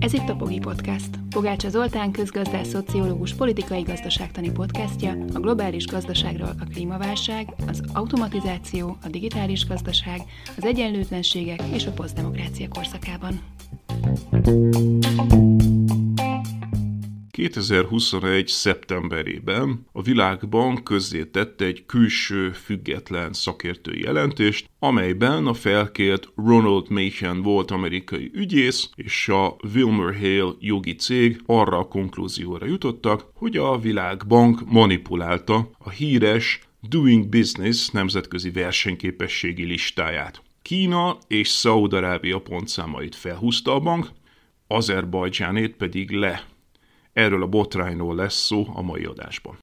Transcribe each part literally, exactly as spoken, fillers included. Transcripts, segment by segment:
Ez itt a Bogi Podcast. Bogács Zoltán közgazdás, szociológus, politikai gazdaságtani podcastja a globális gazdaságról a klímaválság, az automatizáció, a digitális gazdaság, az egyenlőtlenségek és a posztdemokrácia korszakában. kétezer-huszonegy. szeptemberében a Világbank közzétette egy külső független szakértői jelentést, amelyben a felkért Ronald Machen volt amerikai ügyész, és a Wilmer Hale jogi cég arra a konklúzióra jutottak, hogy a Világbank manipulálta a híres Doing Business nemzetközi versenyképességi listáját. Kína és Szaúd-Arábia pontszámait felhúzta a bank, Azerbajdzsánét pedig le. Erről a botrányról lesz szó a mai adásban.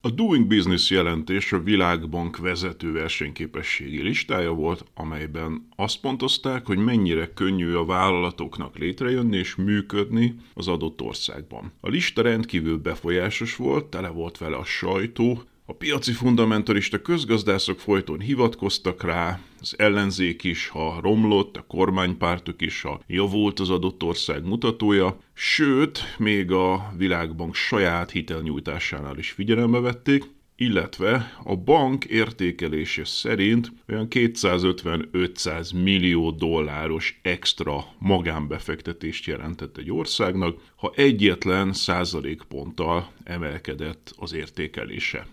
A Doing Business jelentés a Világbank vezető versenyképességi listája volt, amelyben azt pontozták, hogy mennyire könnyű a vállalatoknak létrejönni és működni az adott országban. A lista rendkívül befolyásos volt, tele volt vele a sajtó, a piaci fundamentalista közgazdászok folyton hivatkoztak rá, az ellenzék is, ha romlott, a kormánypártok is, ha javult az adott ország mutatója, sőt, még a Világbank saját hitelnyújtásánál is figyelembe vették, illetve a bank értékelése szerint olyan kétszázötven-ötszáz millió dolláros extra magánbefektetést jelentett egy országnak, ha egyetlen százalékponttal emelkedett az értékelése.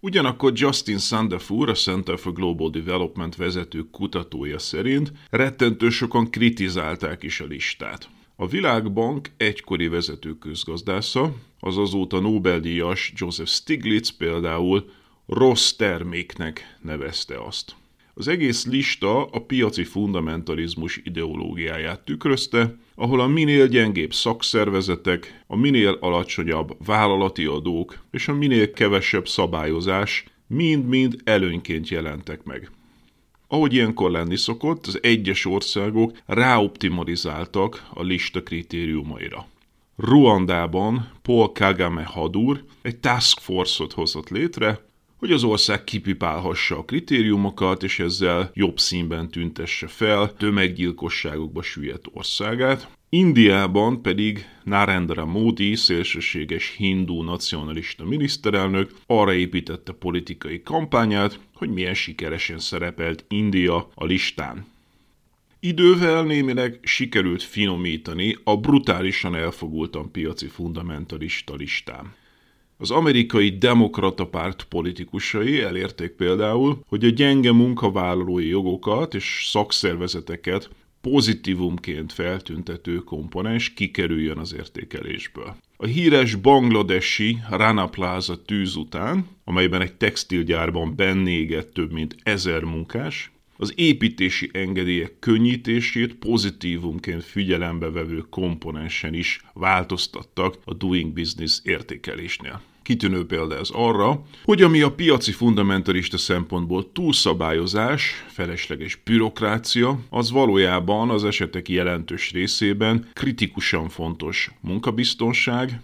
Ugyanakkor Justin Sandefur, a Center for Global Development vezető kutatója szerint rettentő sokan kritizálták is a listát. A Világbank egykori vezető közgazdásza, az azóta Nobel-díjas Joseph Stiglitz például rossz terméknek nevezte azt. Az egész lista a piaci fundamentalizmus ideológiáját tükrözte, ahol a minél gyengébb szakszervezetek, a minél alacsonyabb vállalati adók és a minél kevesebb szabályozás mind-mind előnyként jelentek meg. Ahogy ilyenkor lenni szokott, az egyes országok ráoptimalizáltak a lista kritériumaira. Ruandában Paul Kagame hadúr egy task force-ot hozott létre, hogy az ország kipipálhassa a kritériumokat, és ezzel jobb színben tüntesse fel tömeggyilkosságokba süllyedt országát. Indiában pedig Narendra Modi, szélsőséges hindu nacionalista miniszterelnök arra építette politikai kampányát, hogy milyen sikeresen szerepelt India a listán. Idővel némileg sikerült finomítani a brutálisan elfogultan piaci fundamentalista listán. Az amerikai demokrata párt politikusai elérték például, hogy a gyenge munkavállalói jogokat és szakszervezeteket pozitívumként feltüntető komponens kikerüljön az értékelésből. A híres bangladesi Rana Plaza tűz után, amelyben egy textilgyárban bennégett több mint ezer munkás, az építési engedélyek könnyítését pozitívumként figyelembe vevő komponensen is változtattak a Doing Business értékelésnél. Kitűnő példa ez arra, hogy ami a piaci fundamentalista szempontból túlszabályozás, felesleges bürokrácia, az valójában az esetek jelentős részében kritikusan fontos munkabiztonság,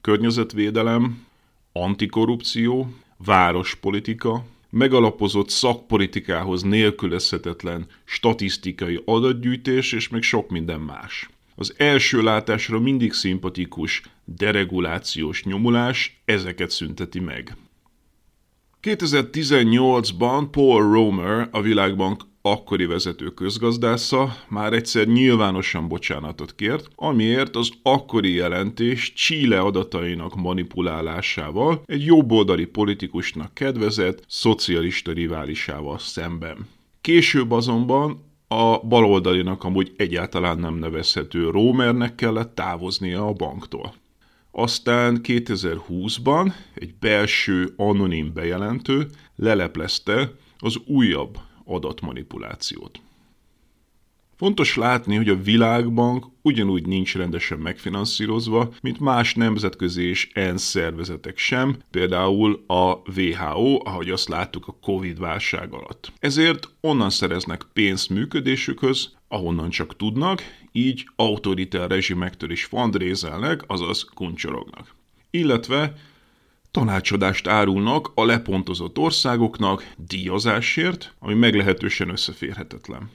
környezetvédelem, antikorrupció, várospolitika, megalapozott szakpolitikához nélkülözhetetlen statisztikai adatgyűjtés és még sok minden más. Az első látásra mindig szimpatikus deregulációs nyomulás ezeket szünteti meg. kétezer-tizennyolcban Paul Romer, a Világbank akkori vezető közgazdásza már egyszer nyilvánosan bocsánatot kért, amiért az akkori jelentés Chile adatainak manipulálásával egy jobboldali politikusnak kedvezett szocialista riválisával szemben. Később azonban a baloldalinak amúgy egyáltalán nem nevezhető Romernek kellett távoznia a banktól. Aztán kétezer-húszban egy belső anonim bejelentő leleplezte az újabb adatmanipulációt. Fontos látni, hogy a Világbank ugyanúgy nincs rendesen megfinanszírozva, mint más nemzetközi és ENSZ szervezetek sem, például a dupla vé há ó, ahogy azt láttuk a Covid-válság alatt. Ezért onnan szereznek pénzt működésükhöz, ahonnan csak tudnak, így autoritár rezsimektől is fundraiselnek, azaz kuncsorognak. Illetve tanácsadást árulnak a lepontozott országoknak díjazásért, ami meglehetősen összeférhetetlen.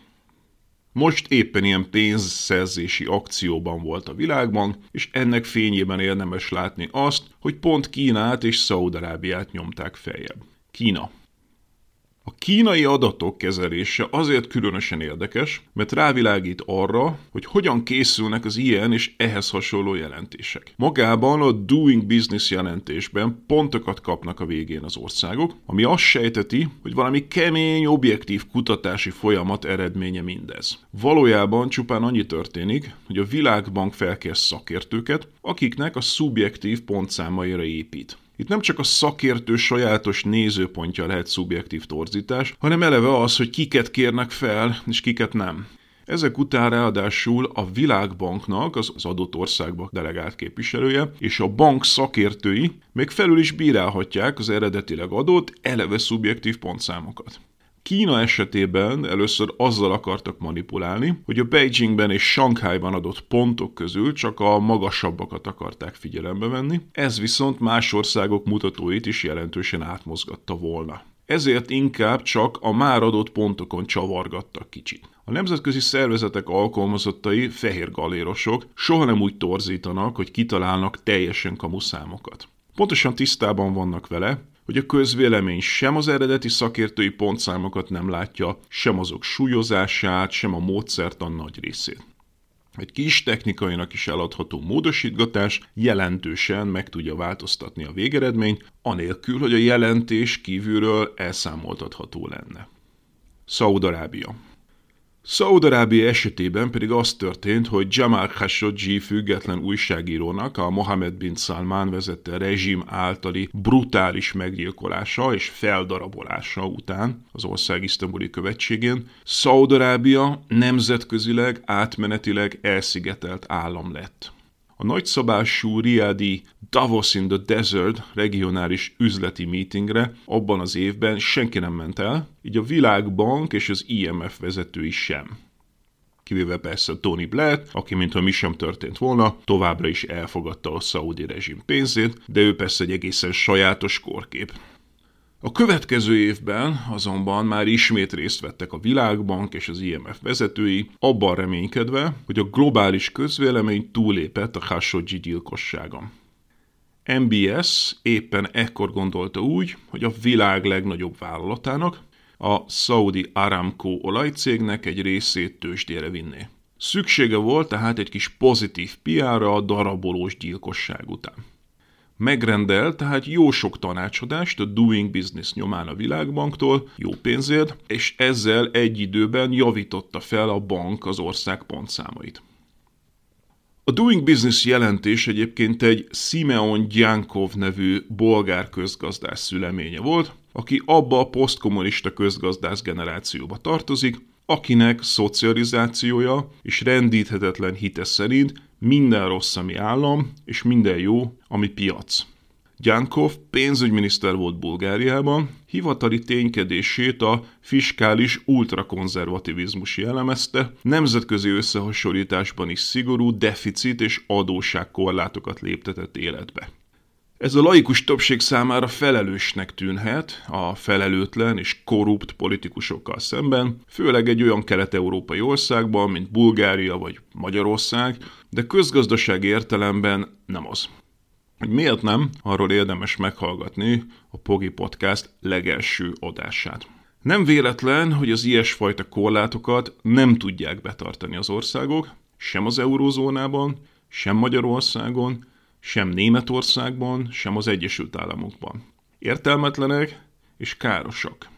Most éppen ilyen pénzszerzési akcióban volt a Világbank, és ennek fényében érdemes látni azt, hogy pont Kínát és Szaúd-Arábiát nyomták feljebb. Kína. A kínai adatok kezelése azért különösen érdekes, mert rávilágít arra, hogy hogyan készülnek az ilyen és ehhez hasonló jelentések. Magában a Doing Business jelentésben pontokat kapnak a végén az országok, ami azt sejteti, hogy valami kemény, objektív kutatási folyamat eredménye mindez. Valójában csupán annyi történik, hogy a Világbank felkér szakértőket, akiknek a szubjektív pontszámaira épít. Itt nem csak a szakértő sajátos nézőpontja lehet szubjektív torzítás, hanem eleve az, hogy kiket kérnek fel, és kiket nem. Ezek után ráadásul a Világbanknak, az adott országba delegált képviselője, és a bank szakértői még felül is bírálhatják az eredetileg adott, eleve szubjektív pontszámokat. Kína esetében először azzal akartak manipulálni, hogy a Beijingben és Sanghajban adott pontok közül csak a magasabbakat akarták figyelembe venni, ez viszont más országok mutatóit is jelentősen átmozgatta volna. Ezért inkább csak a már adott pontokon csavargattak kicsit. A nemzetközi szervezetek alkalmazottai, fehér galérosok soha nem úgy torzítanak, hogy kitalálnak teljesen kamuszámokat. Pontosan tisztában vannak vele, hogy a közvélemény sem az eredeti szakértői pontszámokat nem látja, sem azok súlyozását, sem a módszertan nagy részét. Egy kis technikainak is eladható módosítgatás jelentősen meg tudja változtatni a végeredményt, anélkül, hogy a jelentés kívülről elszámoltatható lenne. Szaúd-Arábia. Szaúd-Arábia esetében pedig az történt, hogy Jamal Khashoggi független újságírónak a Mohamed bin Salman vezette rezsim általi brutális meggyilkolása és feldarabolása után az ország isztambuli követségén Szaúd-Arábia nemzetközileg átmenetileg elszigetelt állam lett. A nagyszabású riádi Davos in the Desert regionális üzleti meetingre abban az évben senki nem ment el, így a Világbank és az i em ef vezetői sem. Kivéve persze Tony Blair, aki mintha mi sem történt volna, továbbra is elfogadta a szaudi rezsim pénzét, de ő persze egy egészen sajátos korkép. A következő évben azonban már ismét részt vettek a Világbank és az i em ef vezetői, abban reménykedve, hogy a globális közvélemény túlépett a Khashoggi gyilkosságon. em bé es éppen ekkor gondolta úgy, hogy a világ legnagyobb vállalatának, a Saudi Aramco olajcégnek egy részét tőzsdére vinné. Szüksége volt tehát egy kis pozitív pé er-ra a darabolós gyilkosság után. Megrendel tehát jó sok tanácsadást a Doing Business nyomán a Világbanktól, jó pénzért, és ezzel egy időben javította fel a bank az ország pontszámait. A Doing Business jelentés egyébként egy Simeon Djankov nevű bolgár közgazdász szüleménye volt, aki abba a posztkommunista közgazdász generációba tartozik, akinek szocializációja és rendíthetetlen hite szerint minden rossz, ami állam, és minden jó, ami piac. Djankov pénzügyminiszter volt Bulgáriában, hivatali ténykedését a fiskális ultrakonzervativizmus jellemezte, nemzetközi összehasonlításban is szigorú deficit és adósságkorlátokat léptetett életbe. Ez a laikus többség számára felelősnek tűnhet a felelőtlen és korrupt politikusokkal szemben, főleg egy olyan kelet-európai országban, mint Bulgária vagy Magyarország, de közgazdaság értelemben nem az. Hogy miért nem, arról érdemes meghallgatni a Pogi Podcast legelső adását. Nem véletlen, hogy az ilyesfajta korlátokat nem tudják betartani az országok, sem az eurózónában, sem Magyarországon, sem Németországban, sem az Egyesült Államokban. Értelmetlenek és károsak.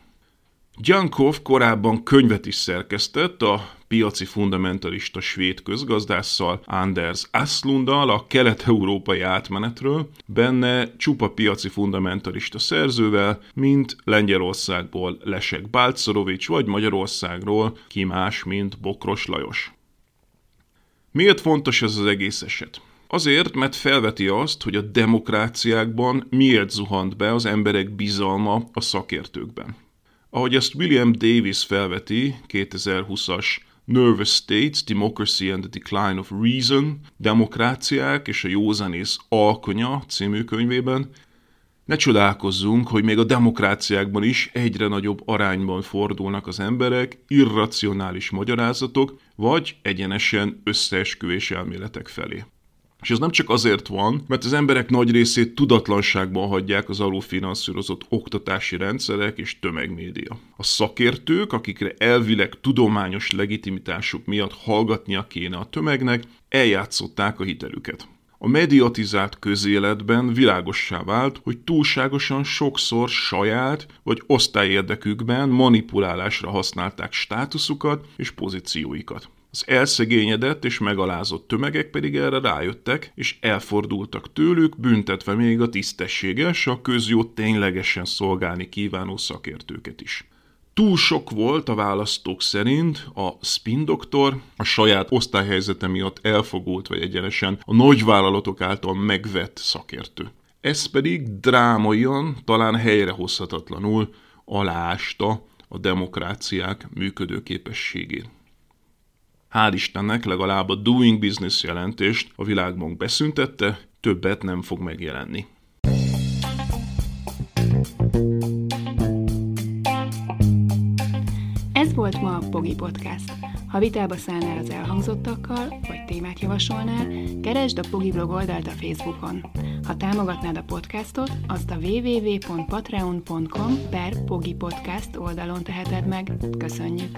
Djankov korábban könyvet is szerkesztett a piaci fundamentalista svéd közgazdásszal, Anders Aszlunddal a kelet-európai átmenetről, benne csupa piaci fundamentalista szerzővel, mint Lengyelországból Leszek Balcerowicz, vagy Magyarországról ki más, mint Bokros Lajos. Miért fontos ez az egész eset? Azért, mert felveti azt, hogy a demokráciákban miért zuhant be az emberek bizalma a szakértőkben. Ahogy ezt William Davis felveti kétezer-húszas Nervous States, Democracy and the Decline of Reason, Demokráciák és a józanész alkonya című könyvében, ne csodálkozzunk, hogy még a demokráciákban is egyre nagyobb arányban fordulnak az emberek irracionális magyarázatok, vagy egyenesen összeesküvés elméletek felé. És ez nem csak azért van, mert az emberek nagy részét tudatlanságban hagyják az alulfinanszírozott oktatási rendszerek és tömegmédia. A szakértők, akikre elvileg tudományos legitimitásuk miatt hallgatnia kéne a tömegnek, eljátszották a hitelüket. A mediatizált közéletben világossá vált, hogy túlságosan sokszor saját vagy osztályérdekükben manipulálásra használták státuszukat és pozícióikat. Az elszegényedett és megalázott tömegek pedig erre rájöttek, és elfordultak tőlük, büntetve még a tisztességes, a közjót ténylegesen szolgálni kívánó szakértőket is. Túl sok volt a választók szerint a spin-doktor, a saját osztályhelyzete miatt elfogult vagy egyenesen a nagyvállalatok által megvett szakértő. Ez pedig drámaian, talán helyrehozhatatlanul aláásta a demokráciák működőképességét. Hál' Istennek legalább a Doing Business jelentést a Világbank beszüntette, többet nem fog megjelenni. Ez volt ma a Bogi Podcast. Ha vitába szállnál az elhangzottakkal, vagy témát javasolnál, keresd a Bogi blog oldalt a Facebookon. Ha támogatnád a podcastot, azt a www.patreon.com per Bogi Podcast oldalon teheted meg. Köszönjük!